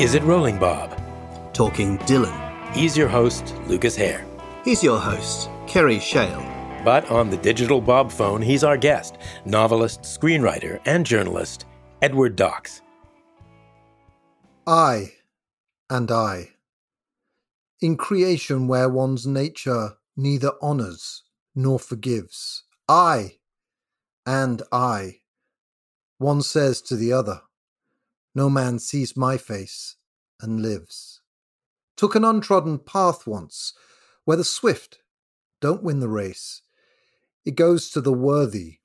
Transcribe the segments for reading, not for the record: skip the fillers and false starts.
Is It Rolling, Bob? Talking Dylan. He's your host, Lucas Hare. He's your host, Kerry Shale. But on the digital Bob phone, he's our guest, novelist, screenwriter, and journalist, Edward Docx. I and I. In creation where one's nature neither honours nor forgives. I and I. One says to the other, no man sees my face and lives. Took an untrodden path once, where the swift don't win the race. It goes to the worthy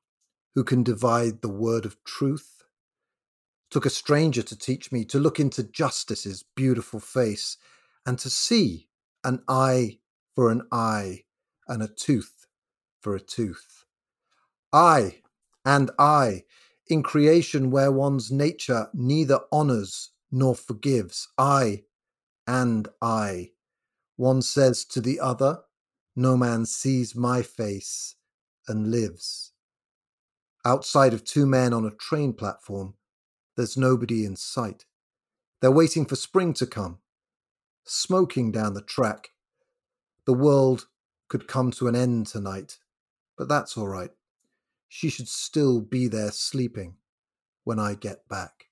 who can divide the word of truth. Took a stranger to teach me to look into justice's beautiful face and to see an eye for an eye and a tooth for a tooth. I and I. In creation where one's nature neither honours nor forgives, I and I. One says to the other, no man sees my face and lives. Outside of two men on a train platform, there's nobody in sight. They're waiting for spring to come, smoking down the track. The world could come to an end tonight, but that's all right. She should still be there sleeping when I get back.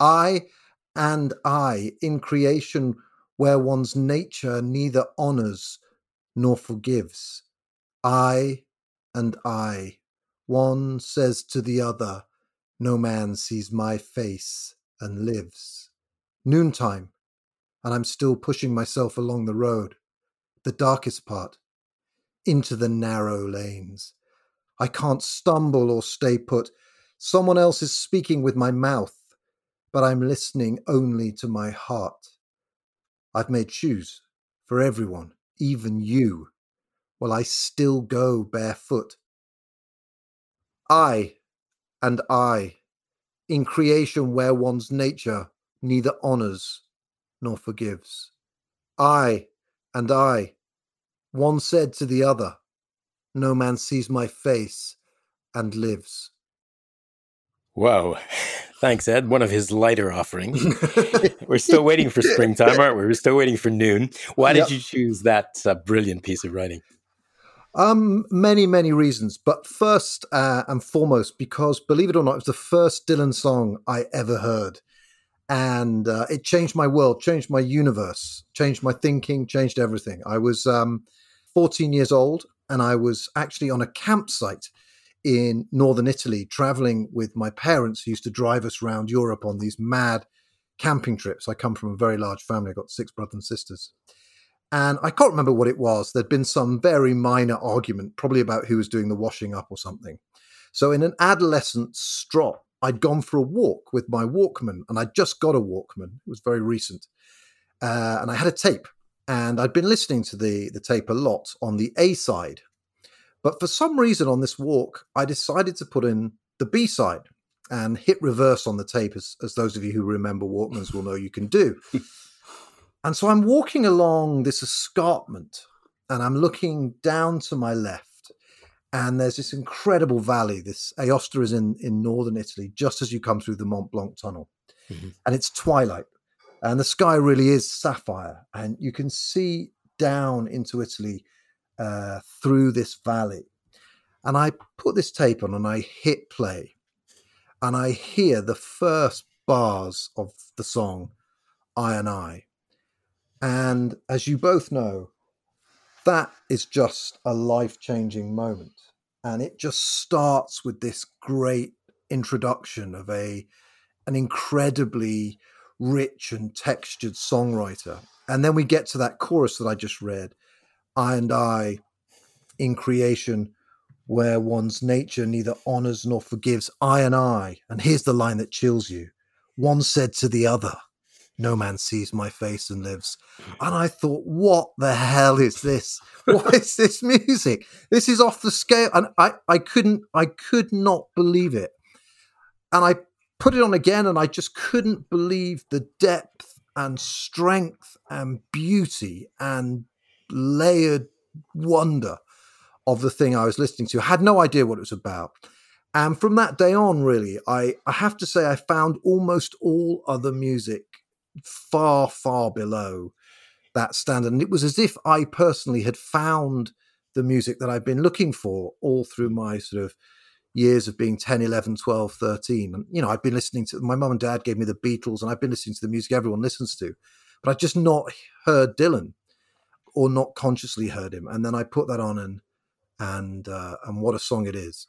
I and I, in creation where one's nature neither honours nor forgives. I and I, one says to the other, no man sees my face and lives. Noontime, and I'm still pushing myself along the road, the darkest part, into the narrow lanes. I can't stumble or stay put. Someone else is speaking with my mouth, but I'm listening only to my heart. I've made shoes for everyone, even you, while I still go barefoot. I and I, in creation where one's nature neither honours nor forgives. I and I, one said to the other, no man sees my face and lives. Whoa. Thanks, Ed. One of his lighter offerings. We're still waiting for springtime, aren't we? We're still waiting for noon. Why did you choose that brilliant piece of writing? Many reasons. But first and foremost, because believe it or not, it was the first Dylan song I ever heard. And it changed my world, changed my universe, changed my thinking, changed everything. I was 14 years old. And I was actually on a campsite in northern Italy, traveling with my parents who used to drive us around Europe on these mad camping trips. I come from a very large family. I've got 6 brothers and sisters. And I can't remember what it was. There'd been some very minor argument, probably about who was doing the washing up or something. So in an adolescent strop, I'd gone for a walk with my Walkman, and I'd just got a Walkman. It was very recent. and I had a tape, and I'd been listening to the tape a lot on the A side. But for some reason on this walk, I decided to put in the B side and hit reverse on the tape, as those of you who remember Walkmans will know you can do. And so I'm walking along this escarpment, and I'm looking down to my left, and there's this incredible valley. This Aosta is in northern Italy, just as you come through the Mont Blanc tunnel. Mm-hmm. And it's twilight, and the sky really is sapphire, and you can see down into Italy through this valley. And I put this tape on and I hit play, and I hear the first bars of the song, I and I. And as you both know, that is just a life-changing moment. And it just starts with this great introduction of an incredibly rich and textured songwriter. And then we get to that chorus that I just read, I and I in creation, where one's nature neither honors nor forgives, I. And here's the line that chills you. One said to the other, no man sees my face and lives. And I thought, what the hell is this? What is this music? This is off the scale. And I could not believe it. And I put it on again, and I just couldn't believe the depth and strength and beauty and layered wonder of the thing I was listening to. I had no idea what it was about. And from that day on, really, I have to say I found almost all other music far, far below that standard. And it was as if I personally had found the music that I've been looking for all through my sort of years of being 10, 11, 12, 13. And, you know, I've been listening to, my mum and dad gave me the Beatles, and I've been listening to the music everyone listens to, but I've just not heard Dylan, or not consciously heard him. And then I put that on, and what a song it is.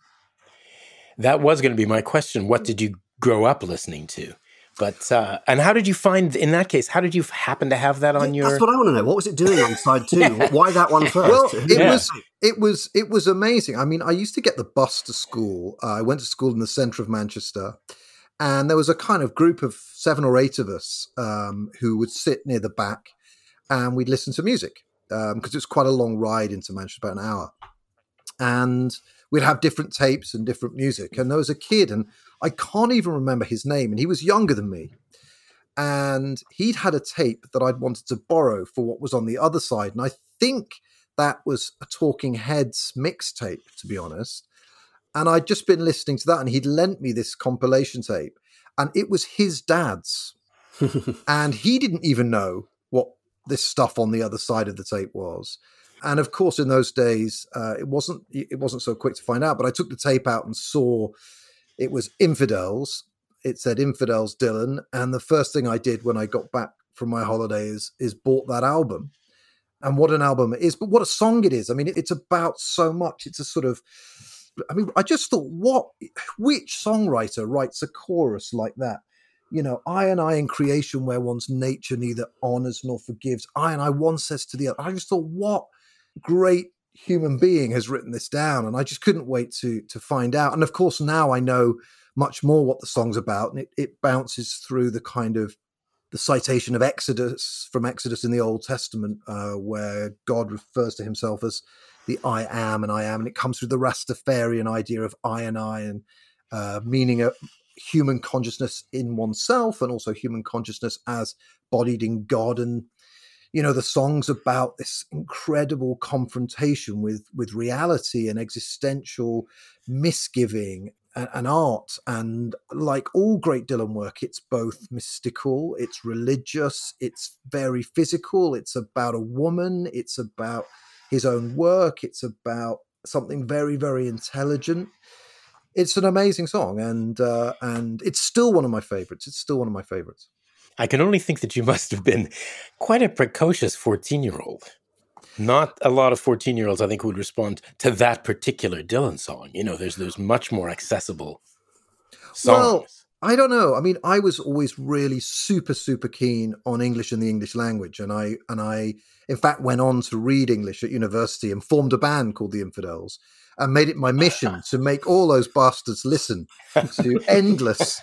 That was going to be my question. What did you grow up listening to? But and how did you find, in that case, how did you happen to have that on your? That's what I want to know. What was it doing on side two? Yeah. Why that one first? Well, it was amazing. I mean, I used to get the bus to school. I went to school in the centre of Manchester, and there was a kind of group of 7 or 8 of us who would sit near the back, and we'd listen to music because it was quite a long ride into Manchester, about an hour, and we'd have different tapes and different music. And there was a kid, and I can't even remember his name, and he was younger than me. And he'd had a tape that I'd wanted to borrow for what was on the other side. And I think that was a Talking Heads mixtape, to be honest. And I'd just been listening to that, and he'd lent me this compilation tape. And it was his dad's. And he didn't even know what this stuff on the other side of the tape was. And of course, in those days, it wasn't so quick to find out, but I took the tape out and saw it was Infidels. It said Infidels Dylan. And the first thing I did when I got back from my holiday is bought that album. And what an album it is, but what a song it is. I mean, it's about so much. It's a sort of, I mean, I just thought, which songwriter writes a chorus like that? You know, I and I in creation, where one's nature neither honors nor forgives. I and I, one says to the other. I just thought, what great human being has written this down? And I just couldn't wait to find out. And of course, now I know much more what the song's about, and it bounces through the kind of the citation of Exodus, from Exodus in the Old Testament, where God refers to himself as the I am, and it comes through the Rastafarian idea of I, and meaning a human consciousness in oneself, and also human consciousness as bodied in God. And you know, the song's about this incredible confrontation with reality and existential misgiving and art. And like all great Dylan work, it's both mystical, it's religious, it's very physical, it's about a woman, it's about his own work, it's about something very, very intelligent. It's an amazing song, and it's still one of my favorites. I can only think that you must have been quite a precocious 14-year-old. Not a lot of 14-year-olds, I think, would respond to that particular Dylan song. You know, there's much more accessible songs. Well, I don't know. I mean, I was always really super, super keen on English and the English language. And I, in fact, went on to read English at university and formed a band called the Infidels. and made it my mission to make all those bastards listen to endless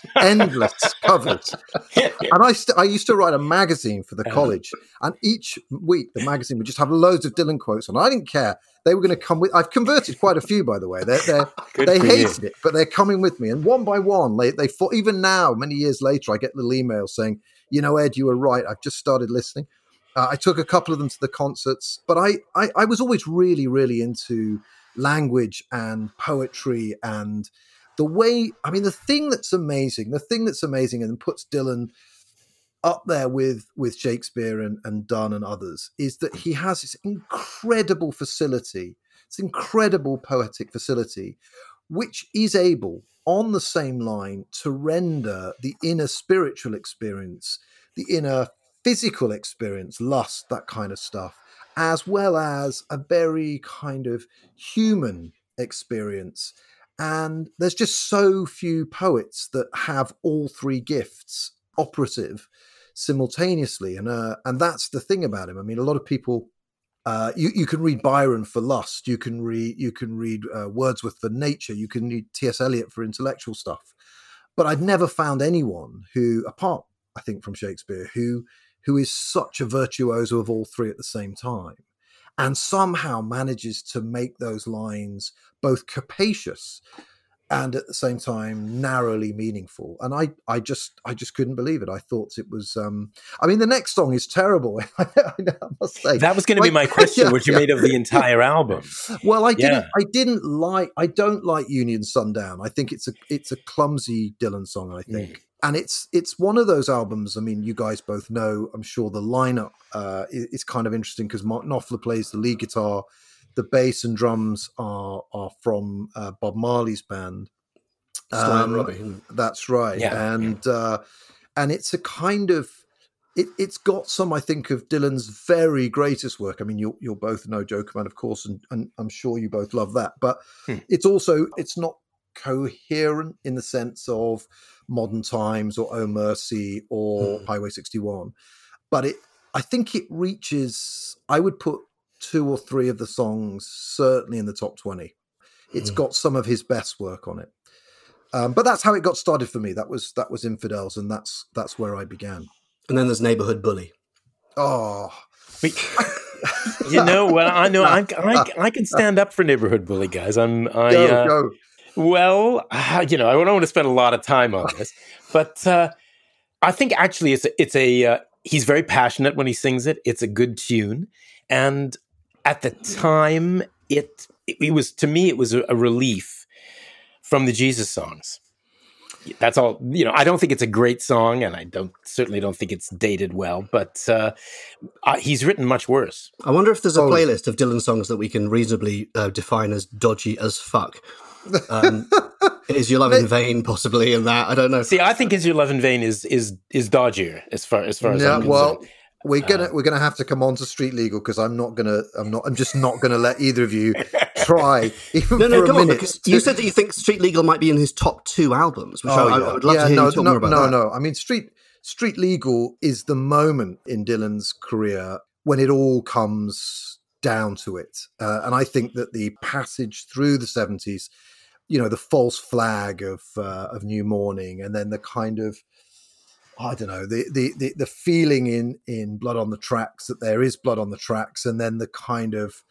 covers. And I used to write a magazine for the college, and each week the magazine would just have loads of Dylan quotes on. I didn't care. They were going to come with. I've converted quite a few, by the way. They hated it, but they're coming with me. And one by one, they fought. Even now, many years later, I get little emails saying, "You know, Ed, you were right. I've just started listening." I took a couple of them to the concerts, but I was always really, really into language and poetry and the way. I mean, the thing that's amazing and puts Dylan up there with Shakespeare and Donne and others is that he has this incredible facility, this incredible poetic facility, which is able on the same line to render the inner spiritual experience, the inner physical experience, lust, that kind of stuff, as well as a very kind of human experience. And there's just so few poets that have all three gifts operative simultaneously, and that's the thing about him. I mean, a lot of people, you can read Byron for lust, you can read Wordsworth for nature, you can read T.S. Eliot for intellectual stuff, but I'd never found anyone who, apart I think from Shakespeare, who is such a virtuoso of all three at the same time, and somehow manages to make those lines both capacious and at the same time narrowly meaningful. And I just couldn't believe it. I thought it was I mean, the next song is terrible. I must say. That was going to be my question, which you made of the entire album. Well, I don't like Union Sundown. I think it's a clumsy Dylan song, I think. And it's one of those albums. I mean, you guys both know, I'm sure, the lineup is kind of interesting because Mark Knopfler plays the lead guitar. The bass and drums are from Bob Marley's band. That's right. Yeah, and it's a kind of it's got some, I think, of Dylan's very greatest work. I mean, you'll both know Joker Man, of course, and I'm sure you both love that. But it's not coherent in the sense of Modern Times or Oh Mercy or Highway 61. But I think it reaches, I would put, two or three of the songs certainly in the top 20. It's got some of his best work on it, but that's how it got started for me. That was Infidels, and that's where I began. And then there's Neighborhood Bully. I can stand up for Neighborhood Bully, guys. Go. Well, I don't want to spend a lot of time on this, but I think actually it's a he's very passionate when he sings it. It's a good tune, and at the time, it was, to me, it was a relief from the Jesus songs. That's all. You know, I don't think it's a great song, and I certainly don't think it's dated well. But he's written much worse. I wonder if there's a playlist of Dylan songs that we can reasonably define as dodgy as fuck. Is Your Love in Vain possibly in that? I don't know. See, I think Is Your Love in Vain is dodgier as far as I'm concerned. Well, We're gonna have to come on to Street Legal because I'm just not gonna let either of you try even for a minute. You said that you think Street Legal might be in his top two albums, which I would love to hear you talk more about. No. I mean, Street Legal is the moment in Dylan's career when it all comes down to it, and I think that the passage through the 70s, you know, the false flag of New Morning, and then the kind of, I don't know, the feeling in Blood on the Tracks that there is blood on the tracks, and then the kind of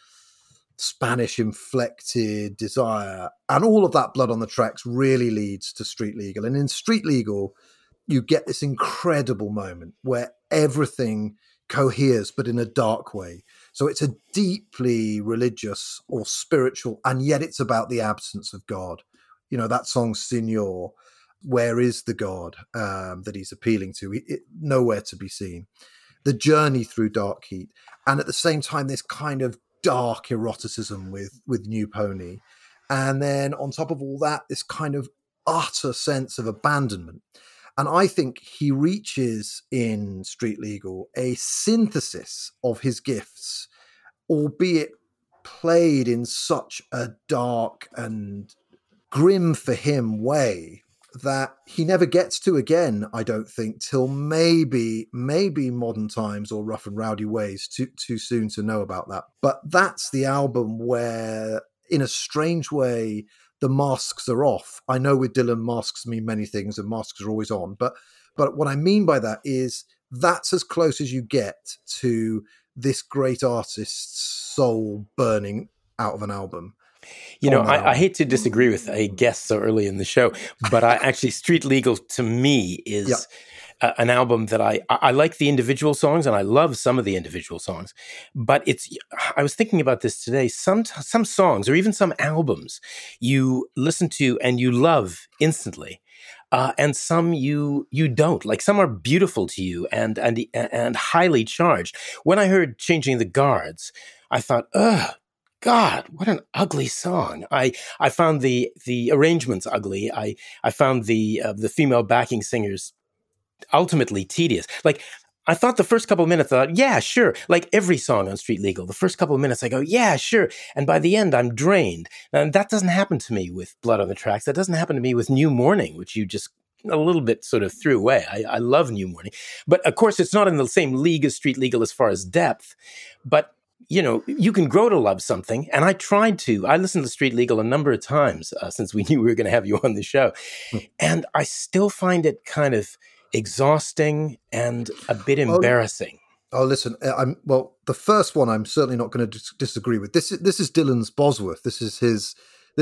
Spanish inflected desire, and all of that blood on the tracks really leads to Street Legal. And in Street Legal, you get this incredible moment where everything coheres, but in a dark way. So it's a deeply religious or spiritual, and yet it's about the absence of God. You know, that song, Señor, where is the God that he's appealing to? Nowhere to be seen. The journey through dark heat. And at the same time, this kind of dark eroticism with New Pony. And then on top of all that, this kind of utter sense of abandonment. And I think he reaches in Street Legal a synthesis of his gifts, albeit played in such a dark and grim for him way that he never gets to again, I don't think, till maybe Modern Times or Rough and Rowdy Ways, too soon to know about that. But that's the album where in a strange way, the masks are off. I know with Dylan, masks mean many things and masks are always on. But what I mean by that is that's as close as you get to this great artist's soul burning out of an album. You know, I hate to disagree with a guest so early in the show, but I actually, Street Legal to me is an album that I like the individual songs, and I love some of the individual songs. But it's, I was thinking about this today, some songs or even some albums you listen to and you love instantly. And some you don't. Like, some are beautiful to you and highly charged. When I heard Changing the Guards, I thought, ugh, God, what an ugly song. I found the arrangements ugly. I found the female backing singers ultimately tedious. Like, I thought the first couple of minutes, I thought, yeah, sure. Like every song on Street Legal, the first couple of minutes I go, yeah, sure. And by the end, I'm drained. And that doesn't happen to me with Blood on the Tracks. That doesn't happen to me with New Morning, which you just a little bit sort of threw away. I love New Morning. But of course, it's not in the same league as Street Legal as far as depth. But, you know, you can grow to love something. And I tried to. I listened to Street Legal a number of times since we knew we were going to have you on the show. And I still find it kind of exhausting and a bit embarrassing. Oh, listen, the first one I'm certainly not going to disagree with. This is Dylan's Bosworth. This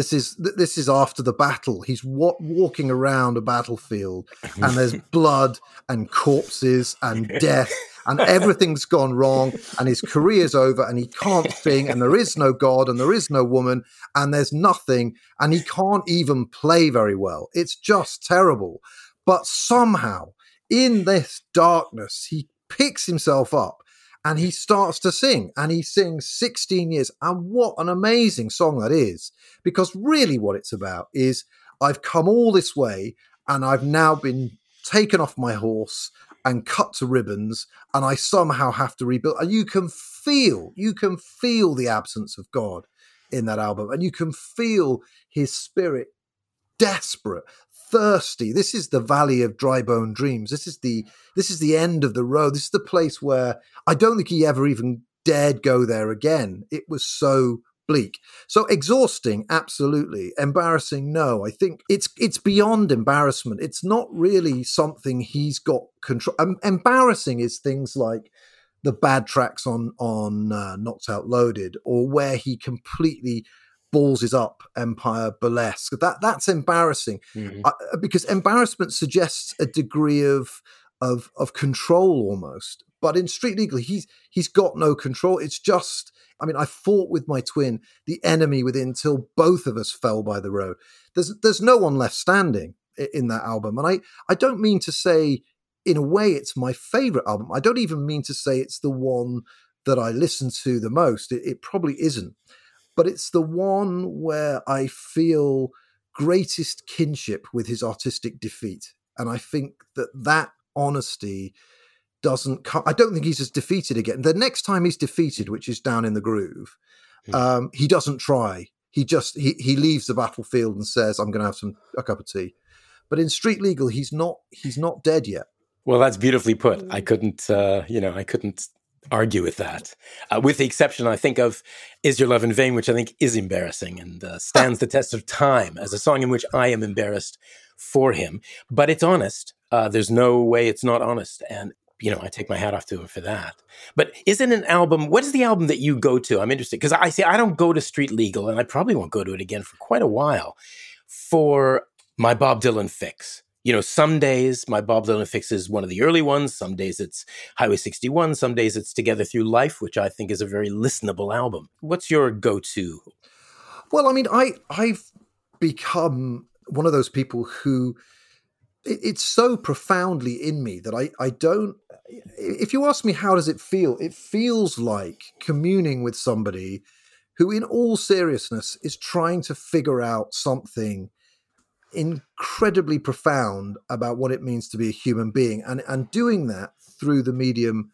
is after the battle. He's walking around a battlefield, and there's blood and corpses and death, and everything's gone wrong, and his career's over, and he can't sing, and there is no God, and there is no woman, and there's nothing, and he can't even play very well. It's just terrible. But somehow, in this darkness, he picks himself up and he starts to sing, and he sings 16 years. And what an amazing song that is, because really what it's about is, I've come all this way and I've now been taken off my horse and cut to ribbons, and I somehow have to rebuild. And you can feel the absence of God in that album, and you can feel his spirit desperate, thirsty. This is the valley of dry bone dreams. This is the end of the road. This is the place where I don't think he ever even dared go there again. It was so bleak. So exhausting, absolutely. Embarrassing, no. I think it's beyond embarrassment. It's not really something he's got control. Embarrassing is things like the bad tracks on Knocked Out Loaded, or where he completely balls is up Empire Burlesque. That's embarrassing, because embarrassment suggests a degree of control almost. But in Street Legal, he's got no control. It's just, I mean, I fought with my twin, the enemy within, till both of us fell by the road. There's no one left standing in that album, and I don't mean to say in a way it's my favorite album. I don't even mean to say it's the one that I listen to the most. It probably isn't. But it's the one where I feel greatest kinship with his artistic defeat. And I think that honesty doesn't come. I don't think he's as defeated again. The next time he's defeated, which is Down in the Groove, he doesn't try. He just, he leaves the battlefield and says, I'm going to have a cup of tea. But in Street Legal, he's not dead yet. Well, that's beautifully put. I couldn't argue with that, with the exception, I think, of Is Your Love in Vain, which I think is embarrassing and stands the test of time as a song in which I am embarrassed for him. But it's honest. There's no way it's not honest. And, you know, I take my hat off to him for that. But isn't an album, what is the album that you go to? I'm interested, because I say I don't go to Street Legal, and I probably won't go to it again for quite a while, for my Bob Dylan fix. You know, some days my Bob Dylan fix is one of the early ones. Some days it's Highway 61. Some days it's Together Through Life, which I think is a very listenable album. What's your go-to? Well, I mean, I've become one of those people who, it's so profoundly in me that I don't, if you ask me how does it feels like communing with somebody who in all seriousness is trying to figure out something incredibly profound about what it means to be a human being, and doing that through the medium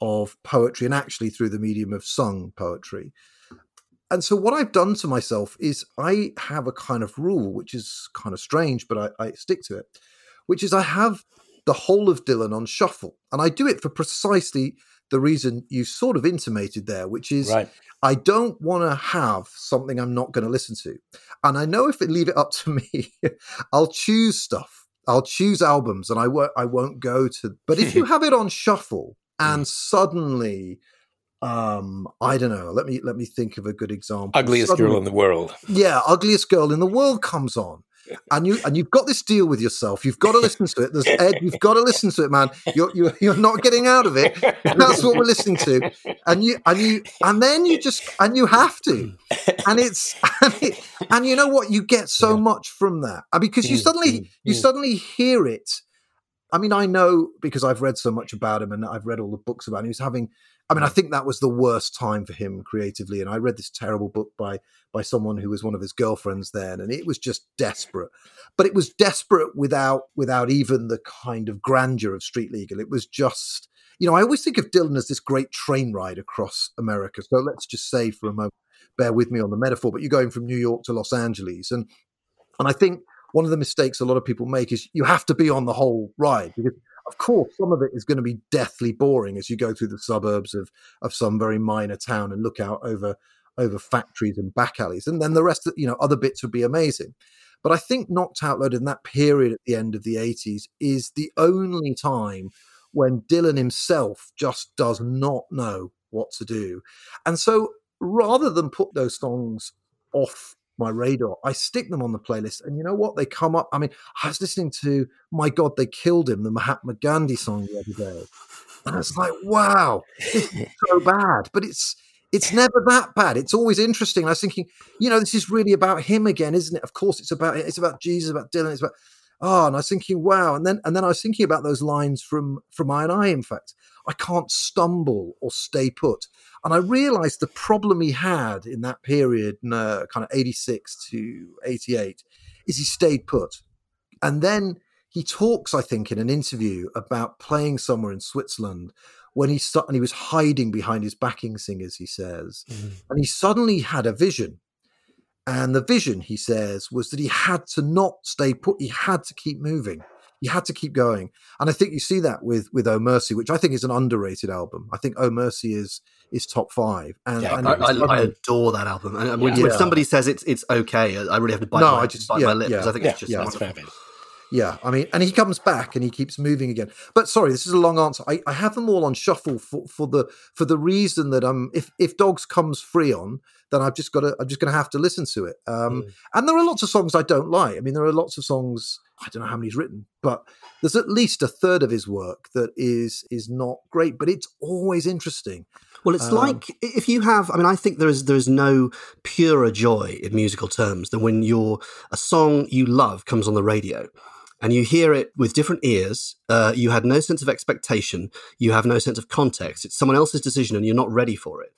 of poetry, and actually through the medium of sung poetry. And so what I've done to myself is I have a kind of rule, which is kind of strange, but I stick to it, which is I have the whole of Dylan on shuffle, and I do it for precisely the reason you sort of intimated there, which is I don't want to have something I'm not going to listen to. And I know if I leave it up to me, I'll choose stuff. I'll choose albums and I won't go to. But if you have it on shuffle and suddenly, I don't know, let me think of a good example. Ugliest Girl in the World. Yeah, Ugliest Girl in the World comes on. And you've got this deal with yourself. You've got to listen to it. There's Ed. You've got to listen to it, man. You're not getting out of it. That's what we're listening to. And then you have to. And you know what? You get so much from that because you suddenly hear it. I mean, I know because I've read so much about him and I've read all the books about him. I think that was the worst time for him creatively. And I read this terrible book by someone who was one of his girlfriends then, and it was just desperate. But it was desperate without even the kind of grandeur of Street Legal. It was just, you know, I always think of Dylan as this great train ride across America. So let's just say for a moment, bear with me on the metaphor, but you're going from New York to Los Angeles. And I think one of the mistakes a lot of people make is you have to be on the whole ride because, of course, some of it is going to be deathly boring as you go through the suburbs of some very minor town and look out over factories and back alleys. And then the rest of, you know, other bits would be amazing. But I think Knocked Out Loaded in that period at the end of the 80s is the only time when Dylan himself just does not know what to do. And so rather than put those songs off my radar, I stick them on the playlist, and you know what? They come up. I mean, I was listening to "My God, They Killed Him," the Mahatma Gandhi song the other day, and it's like, wow, this is so bad. But it's never that bad. It's always interesting. I was thinking, you know, this is really about him again, isn't it? Of course, it's about it. It's about Jesus, about Dylan. It's about and I was thinking, wow. And then I was thinking about those lines from I and I. In fact, I can't stumble or stay put. And I realized the problem he had in that period, kind of 86 to 88, is he stayed put. And then he talks, I think, in an interview about playing somewhere in Switzerland when he was hiding behind his backing singers, he says. Mm-hmm. And he suddenly had a vision. And the vision, he says, was that he had to not stay put. He had to keep moving. You had to keep going. And I think you see that with Oh Mercy, which I think is an underrated album. I think Oh Mercy is top five. And I adore that album. And when somebody says it's okay, I really have to bite my lip because I think it's just wonderful. Yeah, I mean, and he comes back and he keeps moving again. But sorry, this is a long answer. I have them all on shuffle for the reason that if Dogs comes free on, then I'm just gonna have to listen to it. And there are lots of songs I don't like. I mean, there are lots of songs, I don't know how many he's written, but there's at least a third of his work that is not great, but it's always interesting. Well, it's like if you have, I mean, I think there is no purer joy in musical terms than when a song you love comes on the radio. And you hear it with different ears. You had no sense of expectation. You have no sense of context. It's someone else's decision and you're not ready for it.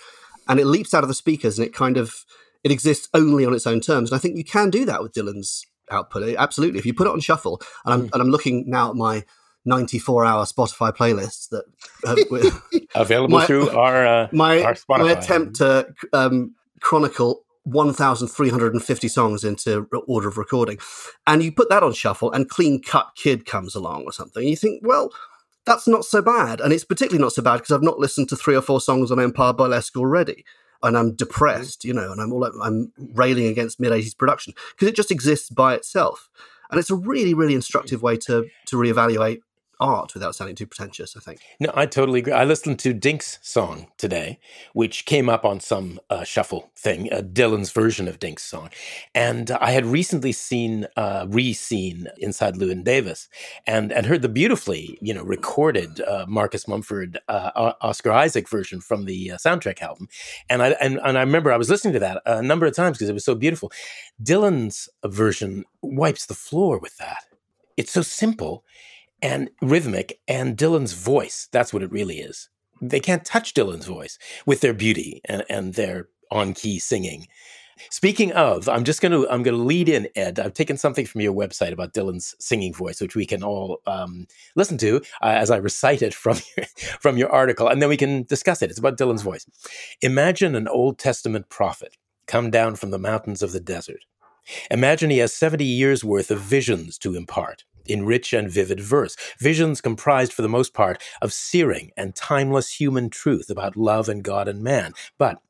And it leaps out of the speakers and it exists only on its own terms. And I think you can do that with Dylan's output. Absolutely. If you put it on shuffle, and I'm looking now at my 94-hour Spotify playlists that available through our Spotify. My attempt to chronicle 1,350 songs into order of recording, and you put that on shuffle, and Clean Cut Kid comes along or something. And you think, well, that's not so bad, and it's particularly not so bad because I've not listened to 3 or 4 songs on Empire Burlesque already, and I'm depressed, you know, and I'm railing against mid-80s production because it just exists by itself, and it's a really, really instructive way to reevaluate art without sounding too pretentious, I think. No, I totally agree. I listened to Dink's Song today, which came up on some shuffle thing, Dylan's version of Dink's Song. And I had recently re-seen Inside Llewyn Davis and heard the beautifully, you know, recorded Marcus Mumford, Oscar Isaac version from the soundtrack album. And I remember I was listening to that a number of times because it was so beautiful. Dylan's version wipes the floor with that. It's so simple and rhythmic, and Dylan's voice, that's what it really is. They can't touch Dylan's voice with their beauty and their on-key singing. Speaking of, I'm going to lead in, Ed. I've taken something from your website about Dylan's singing voice, which we can all listen to as I recite it from your article, and then we can discuss it. It's about Dylan's voice. Imagine an Old Testament prophet come down from the mountains of the desert. Imagine he has 70 years' worth of visions to impart. in rich and vivid verse, visions comprised for the most part of searing and timeless human truth about love and God and man. But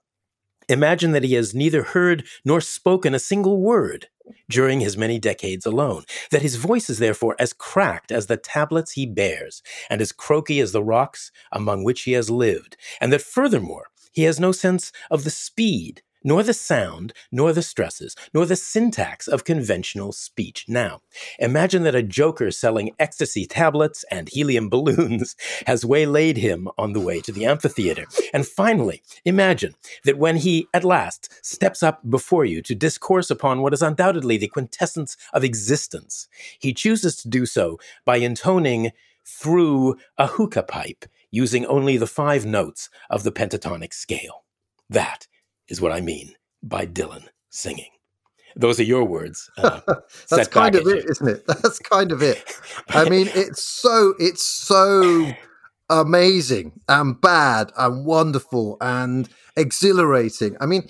imagine that he has neither heard nor spoken a single word during his many decades alone, that his voice is therefore as cracked as the tablets he bears, and as croaky as the rocks among which he has lived, and that furthermore, he has no sense of the speed, nor the sound, nor the stresses, nor the syntax of conventional speech. Now, imagine that a joker selling ecstasy tablets and helium balloons has waylaid him on the way to the amphitheater. And finally, imagine that when he, at last, steps up before you to discourse upon what is undoubtedly the quintessence of existence, he chooses to do so by intoning through a hookah pipe, using only the five notes of the pentatonic scale. That is what I mean by Dylan singing. Those are your words. That's kind of it, isn't it? That's kind of it. I mean, it's so amazing and bad and wonderful and exhilarating. I mean,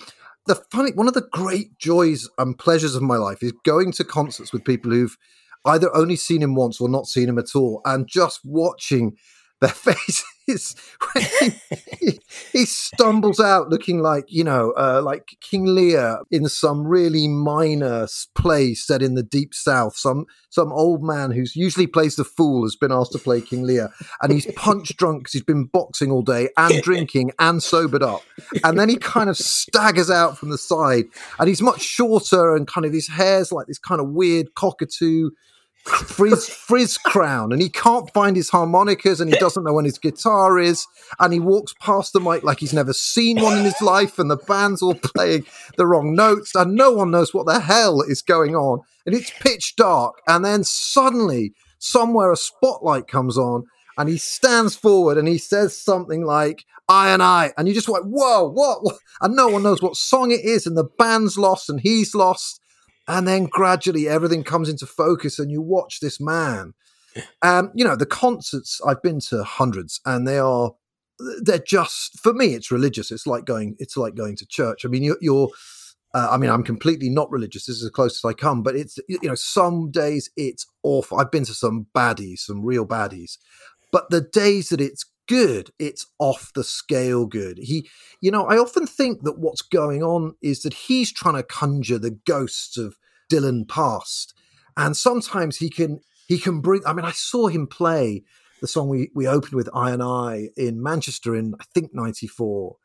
one of the great joys and pleasures of my life is going to concerts with people who've either only seen him once or not seen him at all, and just watching their faces when he stumbles out looking like, like King Lear in some really minor play set in the deep south. Some old man who's usually plays the fool has been asked to play King Lear, and he's punch drunk because he's been boxing all day and drinking and sobered up. And then he kind of staggers out from the side, and he's much shorter and kind of his hair's like this kind of weird cockatoo frizz crown, and he can't find his harmonicas, and he doesn't know when his guitar is, and he walks past the mic like he's never seen one in his life, and the band's all playing the wrong notes, and no one knows what the hell is going on, and it's pitch dark, and then suddenly somewhere a spotlight comes on, and he stands forward and he says something like I, and you're just like, whoa, what? And no one knows what song it is, and the band's lost and he's lost. And then gradually everything comes into focus and you watch this man. The concerts, I've been to hundreds, and they're just, for me, it's religious. It's like going to church. I mean, I'm completely not religious. This is the closest I come, but it's, some days it's awful. I've been to some real baddies, but the days that it's good, it's off the scale good. I often think that what's going on is that he's trying to conjure the ghosts of Dylan past, and sometimes he can bring. I mean, I saw him play the song we opened with, I in Manchester in I think '94,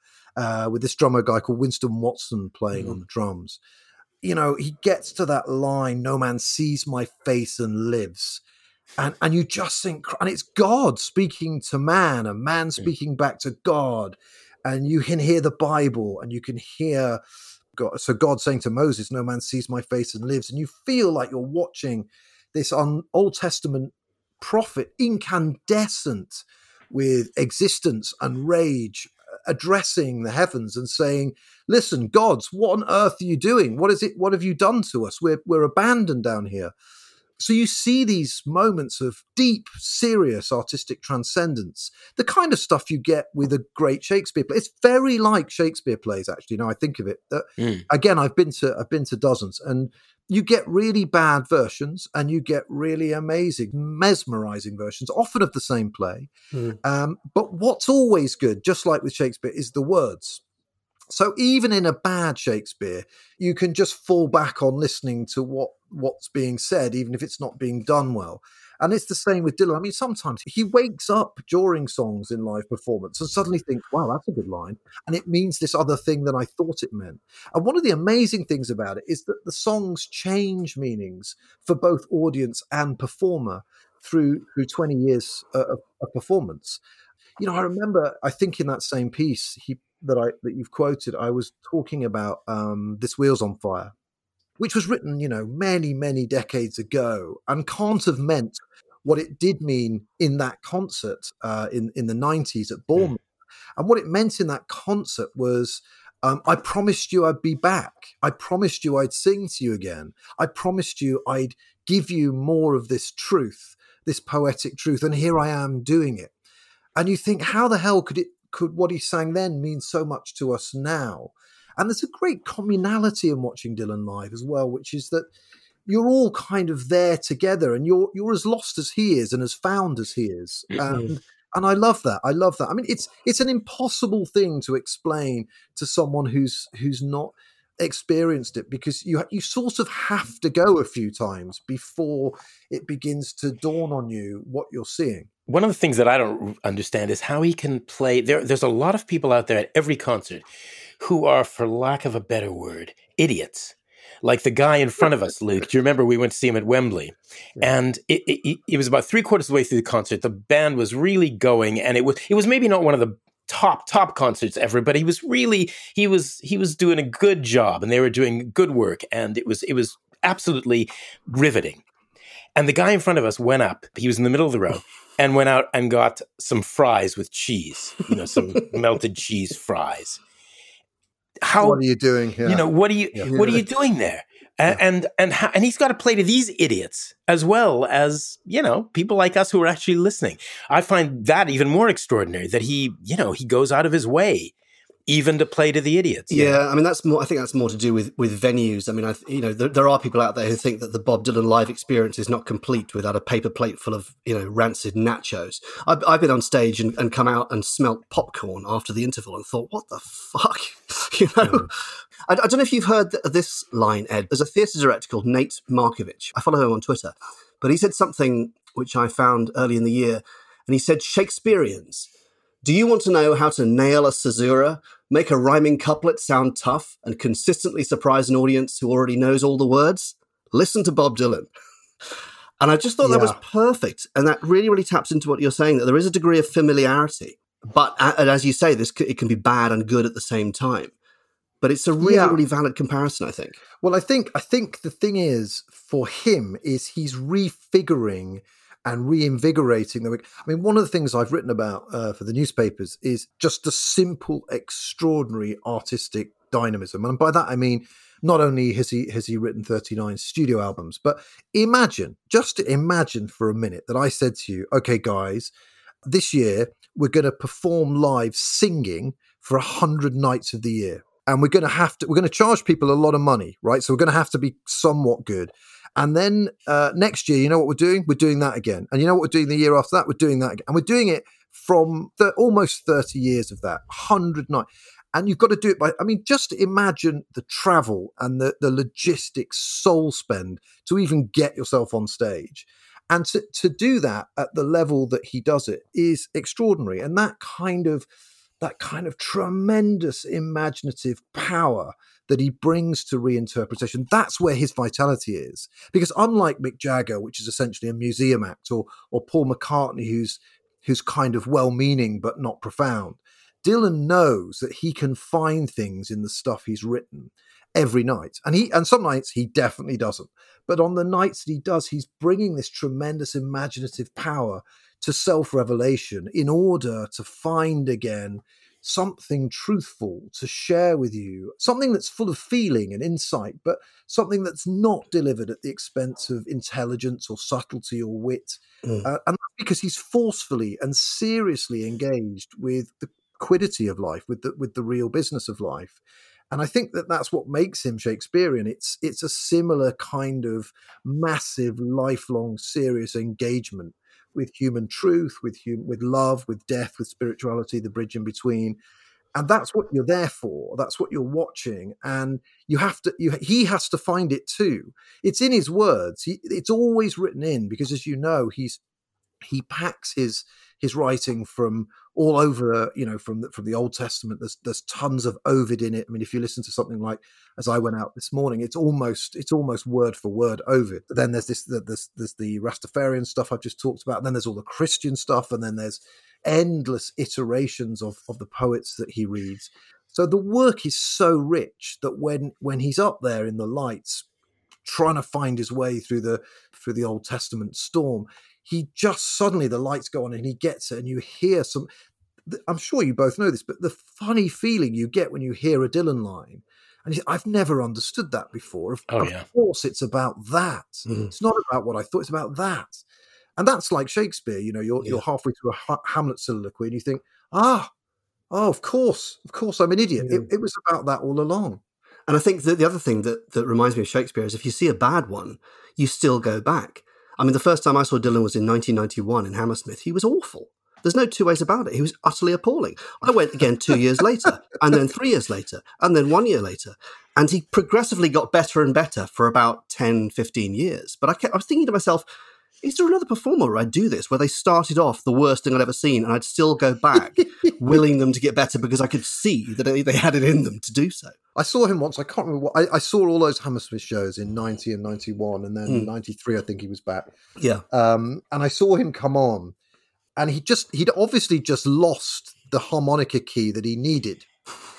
with this drummer guy called Winston Watson playing on the drums. He gets to that line, "No man sees my face and lives." And you just think, and it's God speaking to man, and man speaking back to God, and you can hear the Bible, and you can hear God. So God saying to Moses, "No man sees my face and lives," and you feel like you're watching this Old Testament prophet, incandescent with existence and rage, addressing the heavens and saying, "Listen, gods, what on earth are you doing? What is it? What have you done to us? We're abandoned down here." So you see these moments of deep, serious artistic transcendence, the kind of stuff you get with a great Shakespeare play. It's very like Shakespeare plays, actually, now I think of it. Again, I've been to dozens, and you get really bad versions and you get really amazing, mesmerizing versions, often of the same play. But what's always good, just like with Shakespeare, is the words. So even in a bad Shakespeare, you can just fall back on listening to what's being said, even if it's not being done well. And it's the same with Dylan. I mean, sometimes he wakes up during songs in live performance and suddenly thinks, wow, that's a good line. And it means this other thing than I thought it meant. And one of the amazing things about it is that the songs change meanings for both audience and performer through 20 years of performance. I remember, I think in that same piece, that you've quoted, I was talking about This Wheel's on Fire, which was written, many, many decades ago, and can't have meant what it did mean in that concert in the 90s at Bournemouth. And what it meant in that concert was, I promised you I'd be back. I promised you I'd sing to you again. I promised you I'd give you more of this truth, this poetic truth, and here I am doing it. And you think, how the hell could what he sang then mean so much to us now? And there's a great communality in watching Dylan live as well, which is that you're all kind of there together, and you're as lost as he is and as found as he is. And I love that. I love that. I mean, it's an impossible thing to explain to someone who's not experienced it, because you sort of have to go a few times before it begins to dawn on you what you're seeing. One of the things that I don't understand is how he can play. There's a lot of people out there at every concert who are, for lack of a better word, idiots. Like the guy in front of us, Luke. Do you remember we went to see him at Wembley? Yeah. And it was about three-quarters of the way through the concert. The band was really going, and it was maybe not one of the top concerts ever, but he was doing a good job, and they were doing good work, and it was absolutely riveting. And the guy in front of us went up. He was in the middle of the row. And went out and got some fries with cheese, some melted cheese fries. What are you doing here? What are you doing there? And he's got to play to these idiots as well as, people like us who are actually listening. I find that even more extraordinary that he goes out of his way even to play to the idiots. Yeah, I mean, I think that's more to do with venues. I mean, there are people out there who think that the Bob Dylan live experience is not complete without a paper plate full of, rancid nachos. I've been on stage and come out and smelt popcorn after the interval and thought, what the fuck? I don't know if you've heard this line, Ed. There's a theatre director called Nate Markovich. I follow him on Twitter. But he said something which I found early in the year, and he said, Shakespeareans, do you want to know how to nail a caesura, make a rhyming couplet sound tough, and consistently surprise an audience who already knows all the words? Listen to Bob Dylan. And I just thought that was perfect. And that really, really taps into what you're saying, that there is a degree of familiarity. But as you say, it can be bad and good at the same time. But it's a really, really valid comparison, I think. Well, I think the thing is, for him, is he's refiguring and reinvigorating them. I mean, one of the things I've written about for the newspapers is just the simple, extraordinary artistic dynamism. And by that, I mean, not only has he written 39 studio albums, but imagine for a minute that I said to you, okay, guys, this year we're going to perform live singing for 100 nights of the year. And we're going to charge people a lot of money, right? So we're going to have to be somewhat good. And then next year, you know what we're doing? We're doing that again. And you know what we're doing the year after that? We're doing that again. And we're doing it from almost 30 years of that, 109. And you've got to do it by, I mean, just imagine the travel and the logistics soul spend to even get yourself on stage. And to do that at the level that he does it is extraordinary. And that kind of tremendous imaginative power that he brings to reinterpretation, that's where his vitality is. Because unlike Mick Jagger, which is essentially a museum act, or Paul McCartney, who's kind of well-meaning but not profound, Dylan knows that he can find things in the stuff he's written every night. And some nights he definitely doesn't. But on the nights that he does, he's bringing this tremendous imaginative power to self-revelation in order to find again something truthful to share with you, something that's full of feeling and insight, but something that's not delivered at the expense of intelligence or subtlety or wit. And that's because he's forcefully and seriously engaged with the quiddity of life, with the real business of life. And I think that that's what makes him Shakespearean. It's a similar kind of massive, lifelong, serious engagement with human truth, with love, with death, with spirituality, the bridge in between. And that's what you're there for. That's what you're watching. And he has to find it too. It's in his words. It's always written in, because as you know, he packs his writing from all over, from the Old Testament. There's tons of Ovid in it. I mean, if you listen to something like As I Went Out This Morning, it's almost word for word Ovid. But then there's the Rastafarian stuff I've just talked about. And then there's all the Christian stuff. And then there's endless iterations of the poets that he reads. So the work is so rich that when he's up there in the lights, trying to find his way through the Old Testament storm, he just suddenly the lights go on and he gets it, and you hear some. I'm sure you both know this, but the funny feeling you get when you hear a Dylan line, and I've never understood that before. Of course, it's about that. It's not about what I thought. It's about that, and that's like Shakespeare. You're halfway through a Hamlet soliloquy, and you think, of course, I'm an idiot. It was about that all along. And I think that the other thing that reminds me of Shakespeare is if you see a bad one, you still go back. I mean, the first time I saw Dylan was in 1991 in Hammersmith. He was awful. There's no two ways about it. He was utterly appalling. I went again 2 years later, and then 3 years later, and then 1 year later. And he progressively got better and better for about 10, 15 years. But I was thinking to myself, is there another performer where I do this, where they started off the worst thing I'd ever seen, and I'd still go back willing them to get better because I could see that they had it in them to do so? I saw him once. I can't remember what. I saw all those Hammersmith shows in 90 and 91, and then in 93, I think he was back. Yeah. And I saw him come on. And he'd obviously just lost the harmonica key that he needed.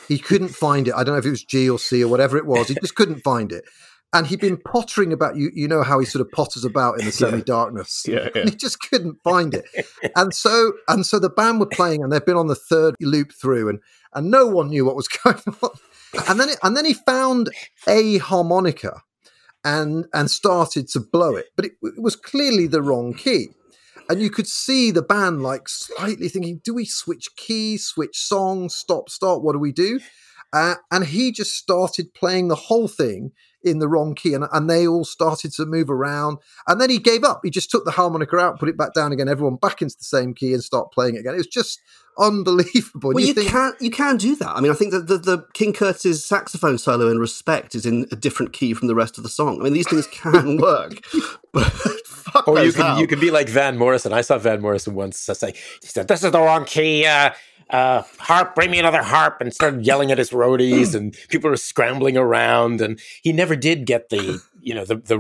He couldn't find it. I don't know if it was G or C or whatever it was. He just couldn't find it. And he'd been pottering about, you know how he sort of potters about in the semi-darkness. Yeah, yeah. And he just couldn't find it. And so the band were playing, and they'd been on the third loop through, and no one knew what was going on. And then he found a harmonica and started to blow it. But it was clearly the wrong key. And you could see the band like slightly thinking, do we switch keys, switch songs, stop, what do we do? And he just started playing the whole thing in the wrong key, and they all started to move around. And then he gave up. He just took the harmonica out, put it back down again, everyone back into the same key and start playing it again. It was just unbelievable. Well, you can do that. I mean, I think that the King Curtis's saxophone solo in Respect is in a different key from the rest of the song. I mean, these things can work. But or you can be like Van Morrison. I saw Van Morrison once say, "This is the wrong key. Harp, bring me another harp," and started yelling at his roadies, and people were scrambling around, and he never did get the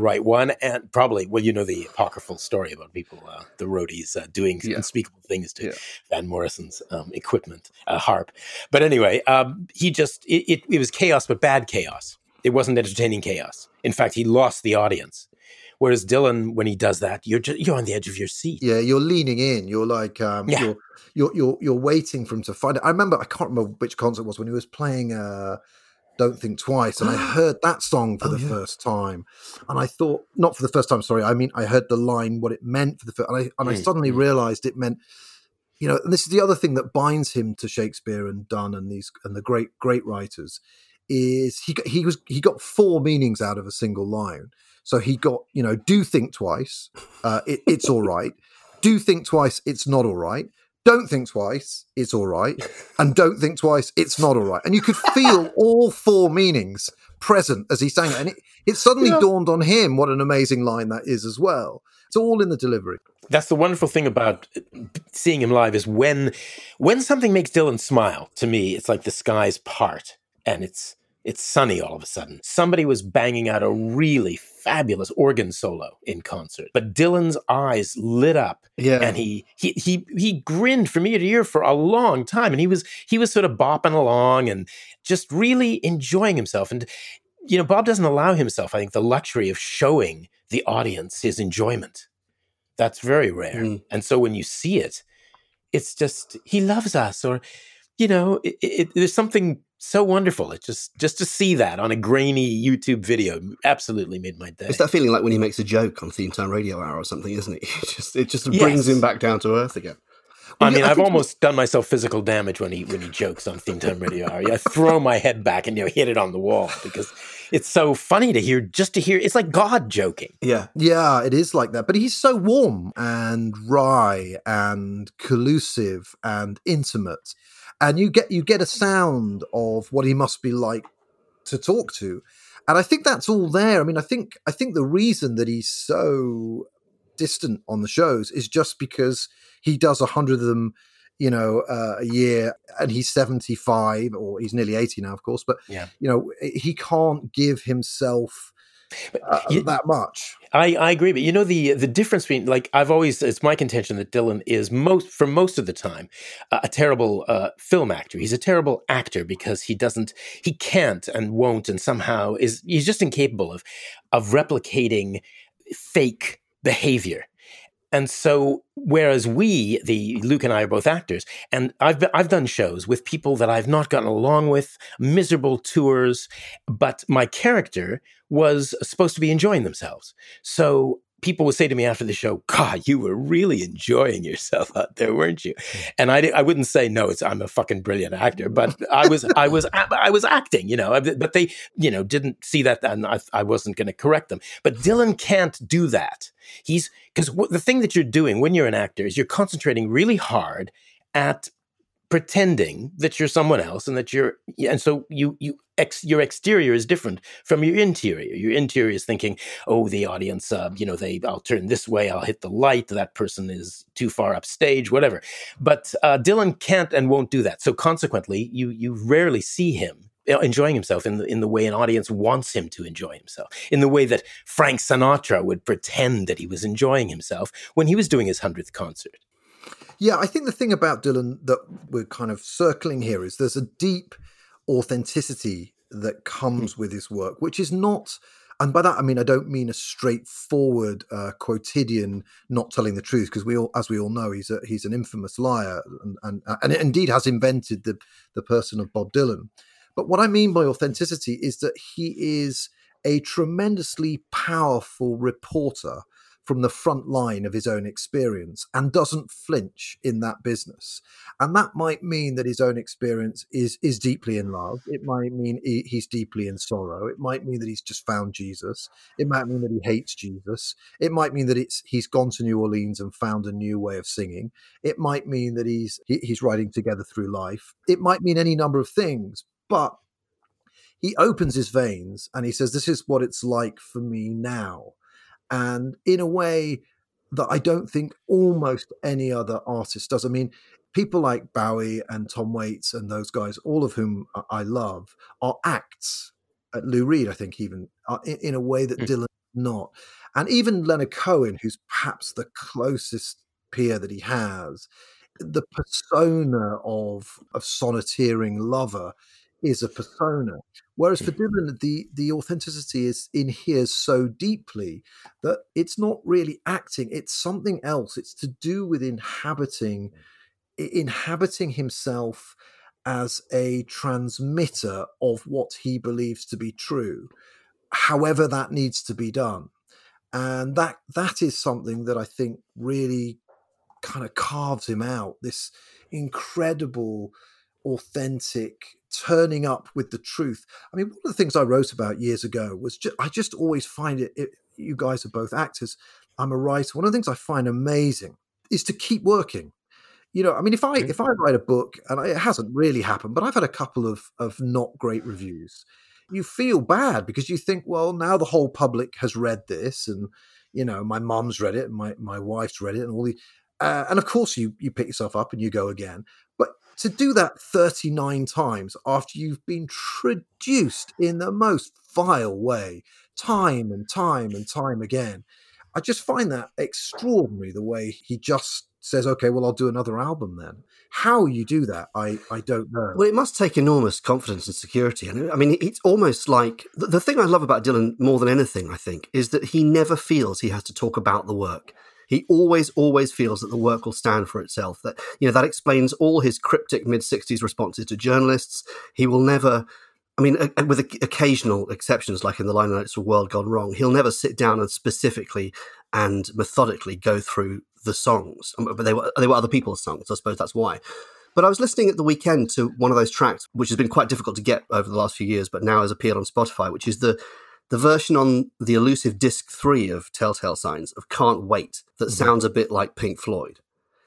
right one. And probably, the apocryphal story about people, the roadies doing unspeakable things to Van Morrison's equipment, harp. But anyway, he just, it was chaos, but bad chaos. It wasn't entertaining chaos. In fact, he lost the audience. Whereas Dylan, when he does that, you're on the edge of your seat. Yeah, you're leaning in. You're like, you're waiting for him to find it. I can't remember which concert it was when he was playing "Don't Think Twice," and I heard that song for the first time, and I thought, not for the first time. Sorry, I mean I heard the line, what it meant for the first, and I suddenly realised it meant, And this is the other thing that binds him to Shakespeare and Donne and the great writers, is he got four meanings out of a single line. So he got, do think twice, it's all right. Do think twice, it's not all right. Don't think twice, it's all right. And don't think twice, it's not all right. And you could feel all four meanings present as he sang it. And it suddenly dawned on him what an amazing line that is as well. It's all in the delivery. That's the wonderful thing about seeing him live, is when something makes Dylan smile, to me, it's like the skies part and it's sunny all of a sudden. Somebody was banging out a really fabulous organ solo in concert, but Dylan's eyes lit up, and he grinned from ear to ear for a long time, and he was sort of bopping along and just really enjoying himself. And Bob doesn't allow himself, I think, the luxury of showing the audience his enjoyment. That's very rare. And so when you see it, it's just, he loves us, or there's something so wonderful. It just to see that on a grainy YouTube video absolutely made my day. It's that feeling like when he makes a joke on Theme Time Radio Hour or something, isn't it? It just brings him back down to earth again. Well, I've almost done myself physical damage when he jokes on Theme Time Radio Hour. I throw my head back and hit it on the wall, because it's so funny to hear. It's like God joking. Yeah. Yeah, it is like that. But he's so warm and wry and collusive and intimate. And you get a sound of what he must be like to talk to. And I think that's all there. I mean, I think the reason that he's so distant on the shows is just because he does 100 of them, a year, and he's 75, or he's nearly 80 now, of course. But, he can't give himself that much. I agree, but the difference between, like, it's my contention that Dylan is most of the time a terrible film actor. He's a terrible actor because he can't and won't, and somehow he's just incapable of replicating fake behavior. And so, whereas Luke and I are both actors, and I've done shows with people that I've not gotten along with, miserable tours, but my character was supposed to be enjoying themselves. So people would say to me after the show, God, you were really enjoying yourself out there, weren't you? And I wouldn't say, no, I'm a fucking brilliant actor, but I was acting, you know, but they, you know, didn't see that. And I wasn't going to correct them, but Dylan can't do that. Because the thing that you're doing when you're an actor is you're concentrating really hard at pretending that you're someone else, and that your exterior is different from your interior. Your interior is thinking, oh, the audience, I'll turn this way, I'll hit the light, that person is too far upstage, whatever. But Dylan can't and won't do that. So consequently, you rarely see him enjoying himself in the way an audience wants him to enjoy himself, in the way that Frank Sinatra would pretend that he was enjoying himself when he was doing his 100th concert. Yeah, I think the thing about Dylan that we're kind of circling here is there's a deep authenticity that comes with his work, which is not, and by that I mean I don't mean a straightforward quotidian not telling the truth, because as we all know, he's an infamous liar and indeed has invented the person of Bob Dylan. But what I mean by authenticity is that he is a tremendously powerful reporter from the front line of his own experience, and doesn't flinch in that business. And that might mean that his own experience is deeply in love. It might mean he's deeply in sorrow. It might mean that he's just found Jesus. It might mean that he hates Jesus. It might mean that he's gone to New Orleans and found a new way of singing. It might mean that he's writing Together Through Life. It might mean any number of things, but he opens his veins and he says, this is what it's like for me now. And in a way that I don't think almost any other artist does. I mean, people like Bowie and Tom Waits and those guys, all of whom I love, are acts. Lou Reed, I think, even, in a way that Dylan's not. And even Leonard Cohen, who's perhaps the closest peer that he has, the persona of sonneteering lover is a persona. Whereas for Dylan, the authenticity is in here so deeply that it's not really acting, it's something else. It's to do with inhabiting himself as a transmitter of what he believes to be true, however that needs to be done. And that is something that I think really kind of carves him out, this incredible, authentic turning up with the truth. I mean, one of the things I wrote about years ago was I just always find it, you guys are both actors, I'm a writer. One of the things I find amazing is to keep working. You know, I mean, if I write a book, and it hasn't really happened, but I've had a couple of not great reviews, you feel bad because you think, well, now the whole public has read this, and, you know, my mum's read it, and my wife's read it, and all the, and of course you pick yourself up and you go again. But to do that 39 times after you've been traduced in the most vile way, time and time and time again, I just find that extraordinary, the way he just says, okay, well, I'll do another album then. How you do that, I don't know. Well, it must take enormous confidence and security. And I mean, it's almost like the thing I love about Dylan more than anything, I think, is that he never feels he has to talk about the work. He always feels that the work will stand for itself. That, you know, that explains all his cryptic mid-60s responses to journalists. He will never, I mean, with occasional exceptions, like in the liner notes of World Gone Wrong, he'll never sit down and specifically and methodically go through the songs. But they were other people's songs, I suppose that's why. But I was listening at the weekend to one of those tracks, which has been quite difficult to get over the last few years, but now has appeared on Spotify, which is the version on the elusive disc 3 of Telltale Signs of Can't Wait, that sounds a bit like Pink Floyd.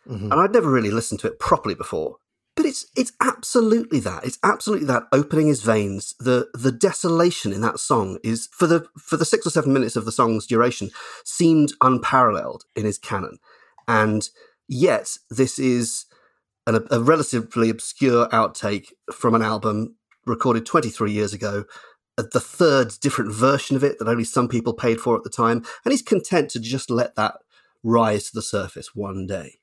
Mm-hmm. And I'd never really listened to it properly before. But it's absolutely that. It's absolutely that opening his veins. The desolation in that song is, for the 6 or 7 minutes of the song's duration, seemed unparalleled in his canon. And yet this is a relatively obscure outtake from an album recorded 23 years ago, the third different version of it that only some people paid for at the time. And he's content to just let that rise to the surface one day.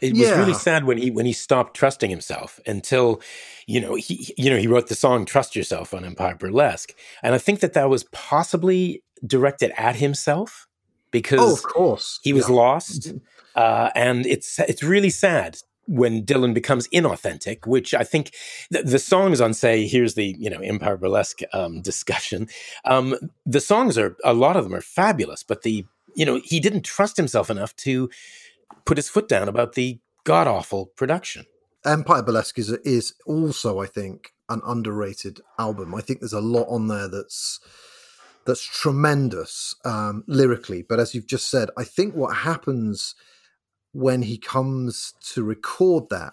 It was really sad when he stopped trusting himself until, you know, he wrote the song Trust Yourself on Empire Burlesque. And I think that was possibly directed at himself because of course he was lost. And it's really sad when Dylan becomes inauthentic, which I think the songs on, say, here's the, you know, Empire Burlesque discussion. The songs are, a lot of them are fabulous, but the you know, he didn't trust himself enough to put his foot down about the god-awful production. Empire Burlesque is also, I think, an underrated album. I think there's a lot on there that's tremendous lyrically. But as you've just said, I think what happens when he comes to record that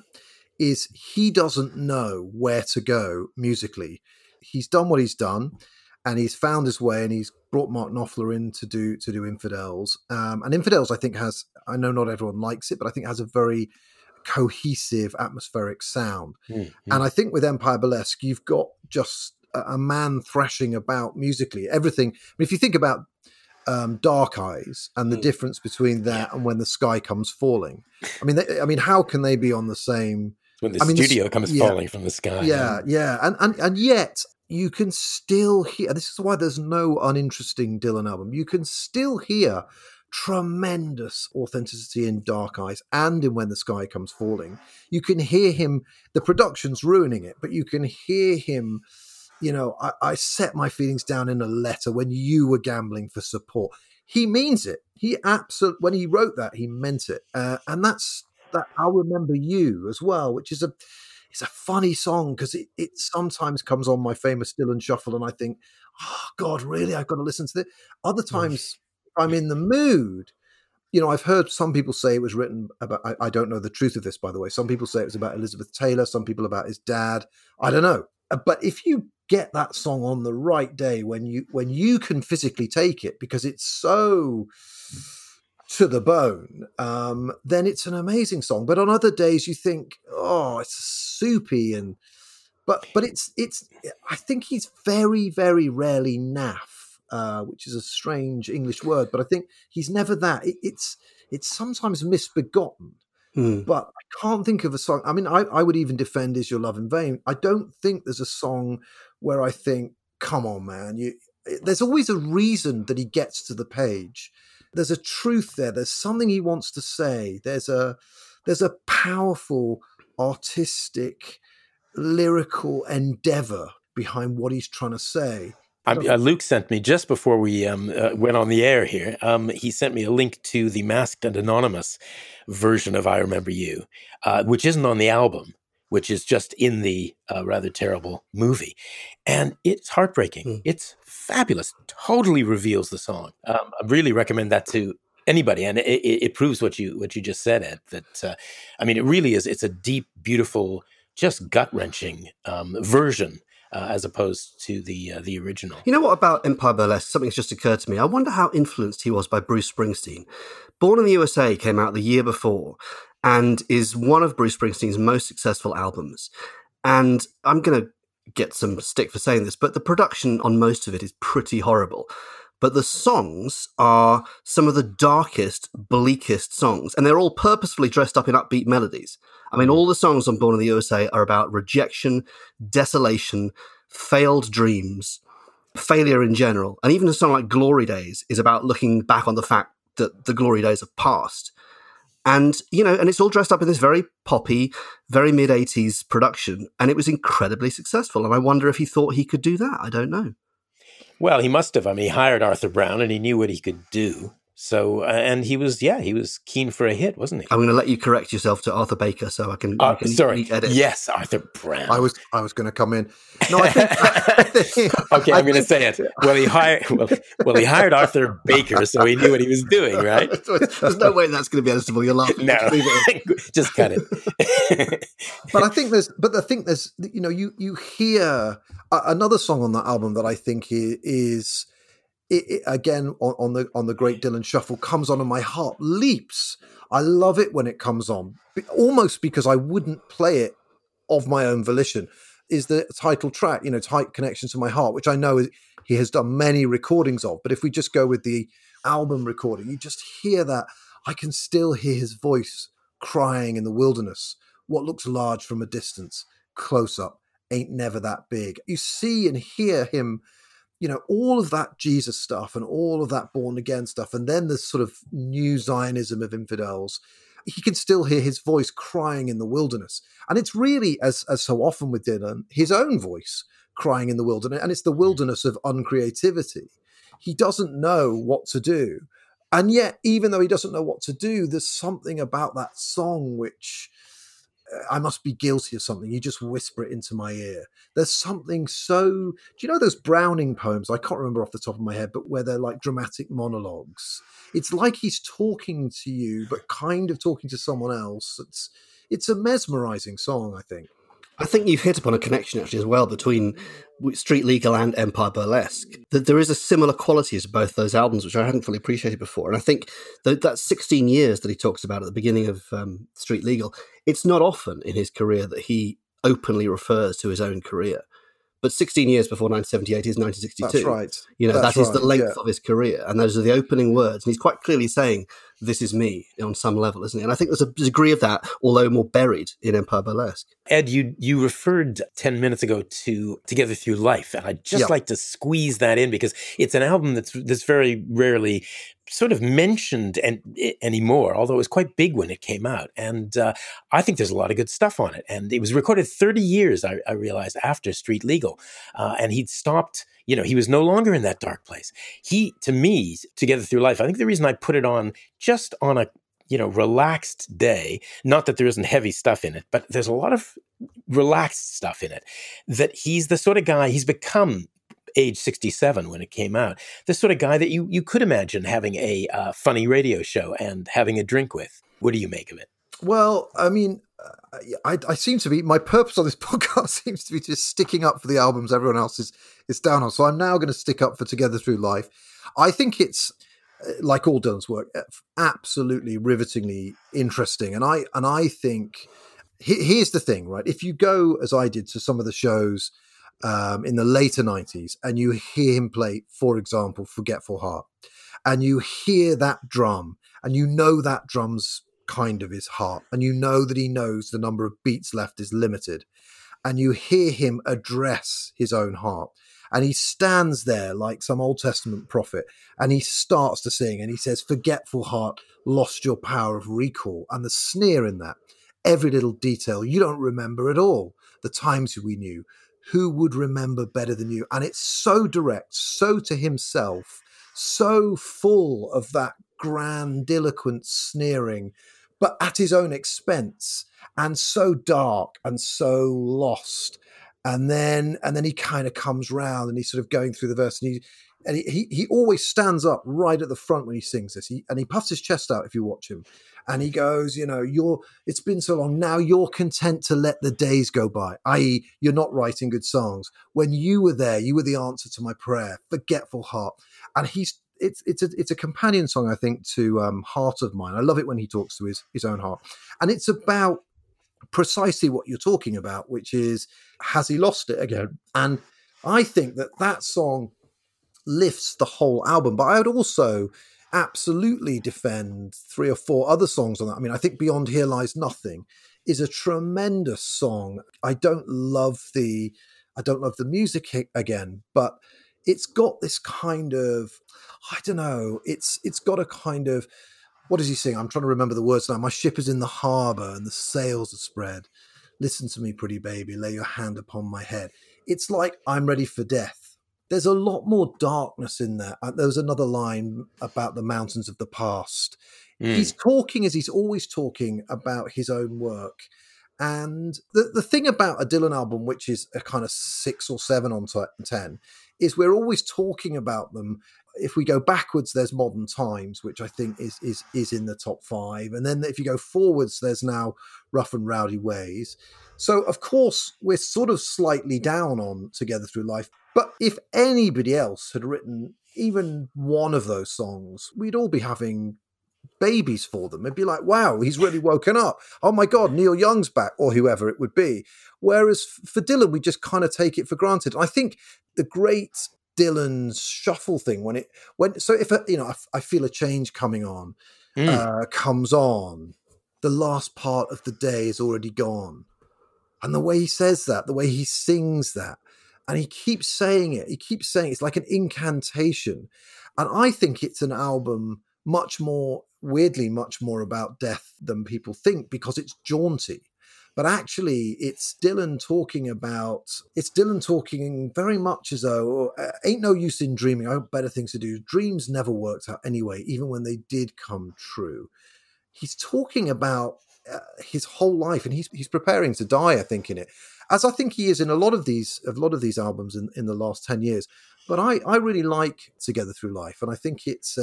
is he doesn't know where to go musically. He's done what he's done, and he's found his way, and he's brought Mark Knopfler in to do Infidels. And Infidels, I think, has, I know not everyone likes it, but I think has a very cohesive atmospheric sound. Mm-hmm. And I think with Empire Burlesque, you've got just a man thrashing about musically. Everything. I mean, if you think about Dark Eyes and the difference between that and When the Sky Comes Falling, I mean, how can they be on the same? When the studio comes falling from the sky. Yeah. And yet you can still hear, this is why there's no uninteresting Dylan album, you can still hear tremendous authenticity in Dark Eyes and in When the Sky Comes Falling. You can hear him, the production's ruining it, but you can hear him, you know, I set my feelings down in a letter when you were gambling for support. He means it. He absolutely, when he wrote that, he meant it. And that's that I'll Remember You as well, which is it's a funny song because it sometimes comes on my famous Dylan shuffle and I think, oh God, really? I've got to listen to this. Other times I'm in the mood. You know, I've heard some people say it was written about, I don't know the truth of this, by the way. Some people say it was about Elizabeth Taylor, some people about his dad. I don't know. But if you get that song on the right day when you can physically take it because it's so to the bone, then it's an amazing song. But on other days you think, oh, it's soupy, and but it's I think he's very, very rarely naff, which is a strange English word, but I think he's never that. It's sometimes misbegotten. But I can't think of a song. I mean, I would even defend Is Your Love in Vain. I don't think there's a song where I think, come on, man, there's always a reason that he gets to the page. There's a truth there. There's something he wants to say. There's a powerful artistic, lyrical endeavor behind what he's trying to say. Luke sent me, just before we went on the air here, he sent me a link to the Masked and Anonymous version of I Remember You, which isn't on the album, which is just in the rather terrible movie. And it's heartbreaking. It's fabulous. Totally reveals the song. I really recommend that to anybody. And it proves what you just said, Ed, that, I mean, it really is. It's a deep, beautiful, just gut-wrenching version as opposed to the original. You know what about Empire Burlesque? Something's just occurred to me. I wonder how influenced he was by Bruce Springsteen. Born in the USA came out the year before and is one of Bruce Springsteen's most successful albums. And I'm going to get some stick for saying this, but the production on most of it is pretty horrible. But the songs are some of the darkest, bleakest songs, and they're all purposefully dressed up in upbeat melodies. I mean, all the songs on Born in the USA are about rejection, desolation, failed dreams, failure in general. And even a song like Glory Days is about looking back on the fact that the glory days have passed. And, you know, and it's all dressed up in this very poppy, very mid-80s production. And it was incredibly successful. And I wonder if he thought he could do that. I don't know. Well, he must have. I mean, he hired Arthur Brown and he knew what he could do. So, and he was keen for a hit, wasn't he? I'm going to let you correct yourself to Arthur Baker, so I can. Sorry, edit. Yes, Arthur Brown. I was going to come in. No, I think okay, I'm going to say it. Well, he hired Arthur Baker, so he knew what he was doing, right? There's no way that's going to be editable. You're laughing. No, just cut it. But I think there's, you know, you hear another song on that album that I think is. It again on the great Dylan shuffle comes on and my heart leaps. I love it when it comes on, almost because I wouldn't play it of my own volition. Is the title track, you know, Tight Connection to My Heart, which I know he has done many recordings of. But if we just go with the album recording, you just hear that. I can still hear his voice crying in the wilderness. What looks large from a distance, close up, ain't never that big. You see and hear him. You know, all of that Jesus stuff and all of that born again stuff, and then the sort of new Zionism of Infidels, he can still hear his voice crying in the wilderness. And it's really, as so often with Dylan, his own voice crying in the wilderness, and it's the wilderness of uncreativity. He doesn't know what to do. And yet, even though he doesn't know what to do, there's something about that song which, I must be guilty of something. You just whisper it into my ear. There's something so, do you know those Browning poems? I can't remember off the top of my head, but where they're like dramatic monologues. It's like he's talking to you, but kind of talking to someone else. It's a mesmerizing song, I think. I think you've hit upon a connection actually as well between Street Legal and Empire Burlesque. That there is a similar quality to both those albums, which I hadn't fully appreciated before. And I think that 16 years that he talks about at the beginning of Street Legal, it's not often in his career that he openly refers to his own career. But 16 years before 1978 is 1962. That's right. You know, that is the length of his career. And those are the opening words. And he's quite clearly saying, this is me on some level, isn't he? And I think there's a degree of that, although more buried in Empire Burlesque. Ed, you referred 10 minutes ago to Together Through Life. And I'd just like to squeeze that in because it's an album that's very rarely sort of mentioned anymore, although it was quite big when it came out. And I think there's a lot of good stuff on it. And it was recorded 30 years, I realized, after Street Legal. And he'd stopped, you know, he was no longer in that dark place. He, to me, Together Through Life, I think the reason I put it on just on a, you know, relaxed day, not that there isn't heavy stuff in it, but there's a lot of relaxed stuff in it, that he's the sort of guy he's become age 67 when it came out, the sort of guy that you could imagine having a funny radio show and having a drink with. What do you make of it? Well, I mean, I seem to be, my purpose on this podcast seems to be just sticking up for the albums everyone else is down on. So I'm now going to stick up for Together Through Life. I think it's, like all Dylan's work, absolutely rivetingly interesting. And I think, here's the thing, right? If you go, as I did, to some of the shows in the later 90s and you hear him play, for example, Forgetful Heart, and you hear that drum and you know that drum's kind of his heart, and you know that he knows the number of beats left is limited, and you hear him address his own heart, and he stands there like some Old Testament prophet and he starts to sing and he says, "Forgetful heart, lost your power of recall," and the sneer in that, every little detail, you don't remember at all the times we knew, who would remember better than you? And it's so direct, so to himself, so full of that grandiloquent sneering, but at his own expense, and so dark and so lost. And then he kind of comes round and he's sort of going through the verse, and he always stands up right at the front when he sings this. He puffs his chest out if you watch him. And he goes, you know, it's been so long, now you're content to let the days go by, i.e. you're not writing good songs. When you were there, you were the answer to my prayer, forgetful heart. And it's a companion song, I think, to Heart of Mine. I love it when he talks to his own heart. And it's about precisely what you're talking about, which is, has he lost it again? And I think that song lifts the whole album. But I would also absolutely defend three or four other songs on that. I mean, I think Beyond Here Lies Nothing is a tremendous song. I don't love the music again, but it's got this kind of, I don't know, it's got a kind of, what does he sing? I'm trying to remember the words now. My ship is in the harbour and the sails are spread. Listen to me, pretty baby, lay your hand upon my head. It's like I'm ready for death. There's a lot more darkness in there. There was another line about the mountains of the past. Mm. He's talking, as he's always talking, about his own work. And the thing about a Dylan album, which is a kind of 6 or 7 on 10, is we're always talking about them. If we go backwards, there's Modern Times, which I think is in the top 5. And then if you go forwards, there's now Rough and Rowdy Ways. So, of course, we're sort of slightly down on Together Through Life. But if anybody else had written even one of those songs, we'd all be having babies for them. It'd be like, wow, he's really woken up. Oh, my God, Neil Young's back, or whoever it would be. Whereas for Dylan, we just kind of take it for granted. And I think the great Dylan's shuffle thing, so if I Feel a Change Coming On comes on, the last part of the day is already gone, and the way he says that, the way he sings that, and he keeps saying it, it's like an incantation. And I think it's an album much more about death than people think, because it's jaunty, But actually, it's Dylan talking very much as though, ain't no use in dreaming, I've got better things to do. Dreams never worked out anyway, even when they did come true. He's talking about his whole life, and he's preparing to die, I think, in it, as I think he is in a lot of these albums in the last 10 years. But I really like Together Through Life, and I think it's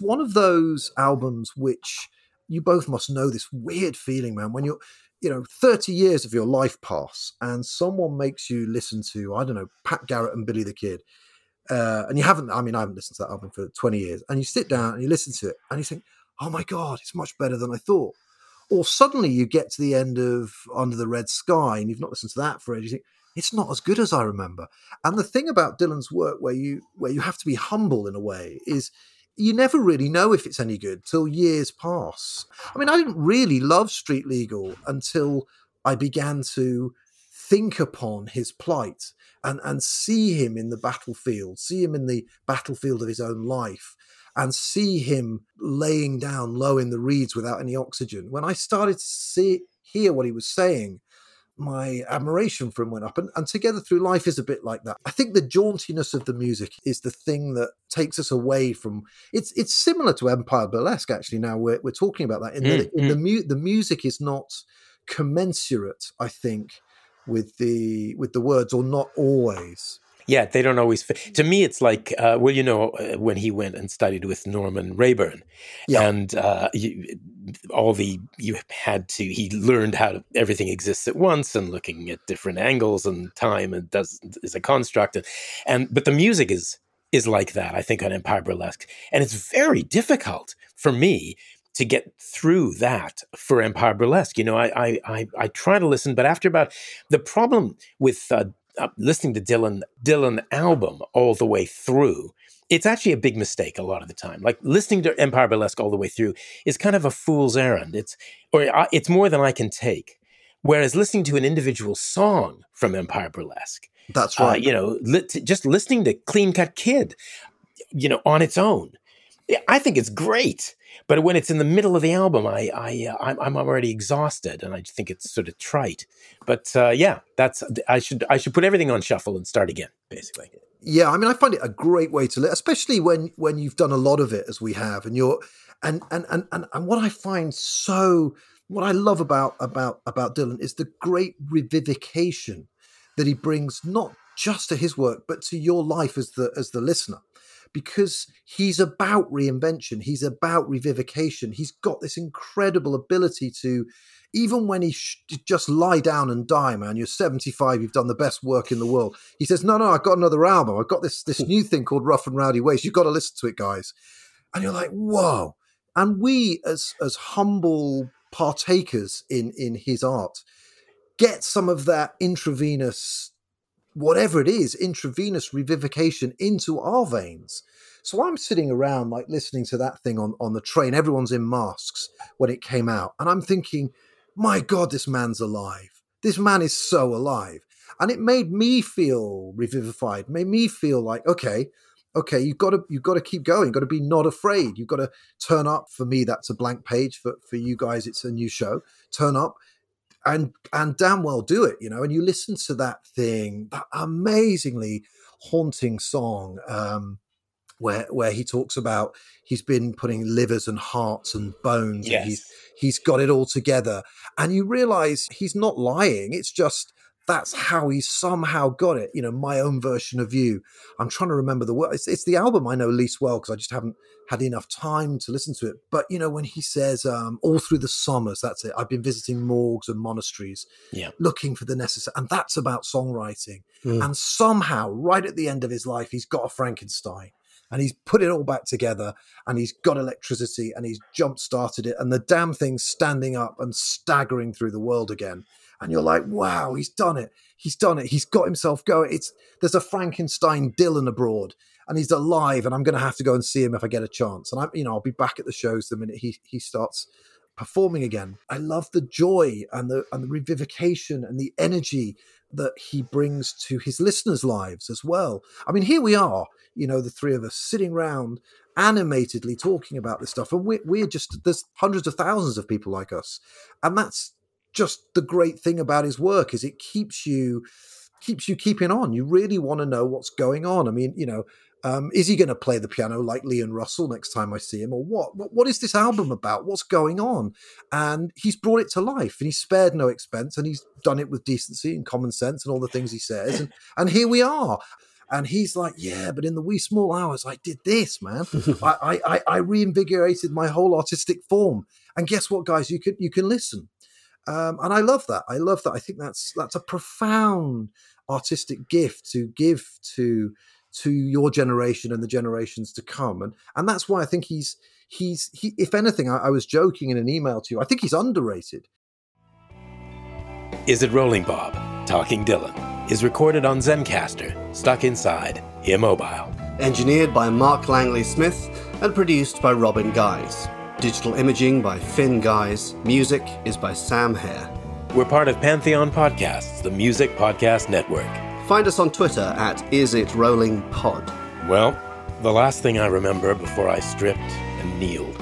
one of those albums which you both must know, this weird feeling, man, when you're 30 years of your life pass and someone makes you listen to, I don't know, Pat Garrett and Billy the Kid, and you haven't, I haven't listened to that album for 20 years, and you sit down and you listen to it and you think, oh my God, it's much better than I thought. Or suddenly you get to the end of Under the Red Sky and you've not listened to that for ages. You think, it's not as good as I remember. And the thing about Dylan's work where you have to be humble in a way is you never really know if it's any good till years pass. I mean, I didn't really love Street Legal until I began to think upon his plight and see him in the battlefield, of his own life, and see him laying down low in the reeds without any oxygen. When I started to hear what he was saying, my admiration for him went up. And Together Through Life is a bit like that. I think the jauntiness of the music is the thing that takes us away from... It's similar to Empire Burlesque, actually, now we're talking about that. The music is not commensurate, I think, with the words, or not always. Yeah, they don't always fit. To me, it's like, when he went and studied with Norman Rayburn, yeah. And he learned how everything exists at once, and looking at different angles and time and is a construct. But the music is like that, I think, on Empire Burlesque. And it's very difficult for me to get through that for Empire Burlesque. I try to listen, but after about... The problem with... listening to Dylan album all the way through, it's actually a big mistake a lot of the time. Like, listening to Empire Burlesque all the way through is kind of a fool's errand. It's more than I can take. Whereas listening to an individual song from Empire Burlesque, that's right. Just listening to Clean Cut Kid, on its own, I think it's great. But when it's in the middle of the album, I'm already exhausted, and I think it's sort of trite. But I should put everything on shuffle and start again, basically. Yeah, I mean, I find it a great way to live, especially when you've done a lot of it, as we have, and you're and what I find what I love about Dylan is the great revivification that he brings, not just to his work but to your life as the listener. Because he's about reinvention, he's about revivification. He's got this incredible ability to, even when he just lie down and die, man, you're 75, you've done the best work in the world. He says, no, I've got another album. I've got this new thing called Rough and Rowdy Ways. You've got to listen to it, guys. And you're like, whoa. And we, as humble partakers in his art, get some of that intravenous, whatever it is, intravenous revivification into our veins. So I'm sitting around like listening to that thing on the train. Everyone's in masks when it came out. And I'm thinking, my God, this man's alive. This man is so alive. And it made me feel revivified, made me feel like, okay, you've got to keep going. You've got to be not afraid. You've got to turn up. For me, that's a blank page. For you guys, it's a new show. Turn up. And damn well do it, and you listen to that thing, that amazingly haunting song where he talks about he's been putting livers and hearts and bones, yes, and he's got it all together. And you realize he's not lying. It's just that's how he somehow got it. My own version of you. I'm trying to remember the word. It's the album I know least well because I just haven't had enough time to listen to it. But when he says all through the summers, that's it, I've been visiting morgues and monasteries, yeah, looking for the necessary, and that's about songwriting. And somehow right at the end of his life, he's got a Frankenstein and he's put it all back together and he's got electricity and he's jump started it, and the damn thing's standing up and staggering through the world again. And you're like, wow, he's done it, he's got himself going. There's a Frankenstein Dylan abroad, and he's alive, and I'm going to have to go and see him if I get a chance. And I'll be back at the shows the minute he starts performing again. I love the joy and the revivification and the energy that he brings to his listeners' lives as well. I mean, here we are, the three of us sitting around animatedly talking about this stuff, and we're just, there's hundreds of thousands of people like us, and that's just the great thing about his work is it keeps you keeping on. You really want to know what's going on. I mean, you know, is he going to play the piano like Leon Russell next time I see him, or what? What is this album about? What's going on? And he's brought it to life, and he's spared no expense, and he's done it with decency and common sense and all the things he says. And here we are. And he's like, yeah, but in the wee small hours, I did this, man. I reinvigorated my whole artistic form. And guess what, guys? You can listen. And I love that. I think that's a profound artistic gift to give to your generation and the generations to come. And that's why I think he if anything, I was joking in an email to you, I think he's underrated. Is It Rolling Bob? Talking Dylan is recorded on Zencaster, stuck inside, immobile. Engineered by Mark Langley Smith and produced by Robin Guise. Digital imaging by Finn Guise. Music is by Sam Hare. We're part of Pantheon Podcasts, the Music Podcast Network. Find us on Twitter at IsItRollingPod. Well, the last thing I remember before I stripped and kneeled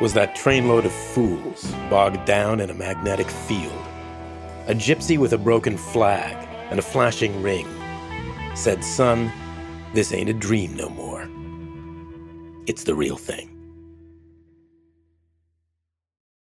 was that trainload of fools bogged down in a magnetic field. A gypsy with a broken flag and a flashing ring said, "Son, this ain't a dream no more. It's the real thing."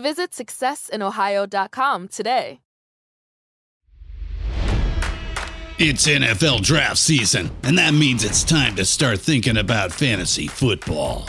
Visit successinohio.com today. It's NFL draft season, and that means it's time to start thinking about fantasy football.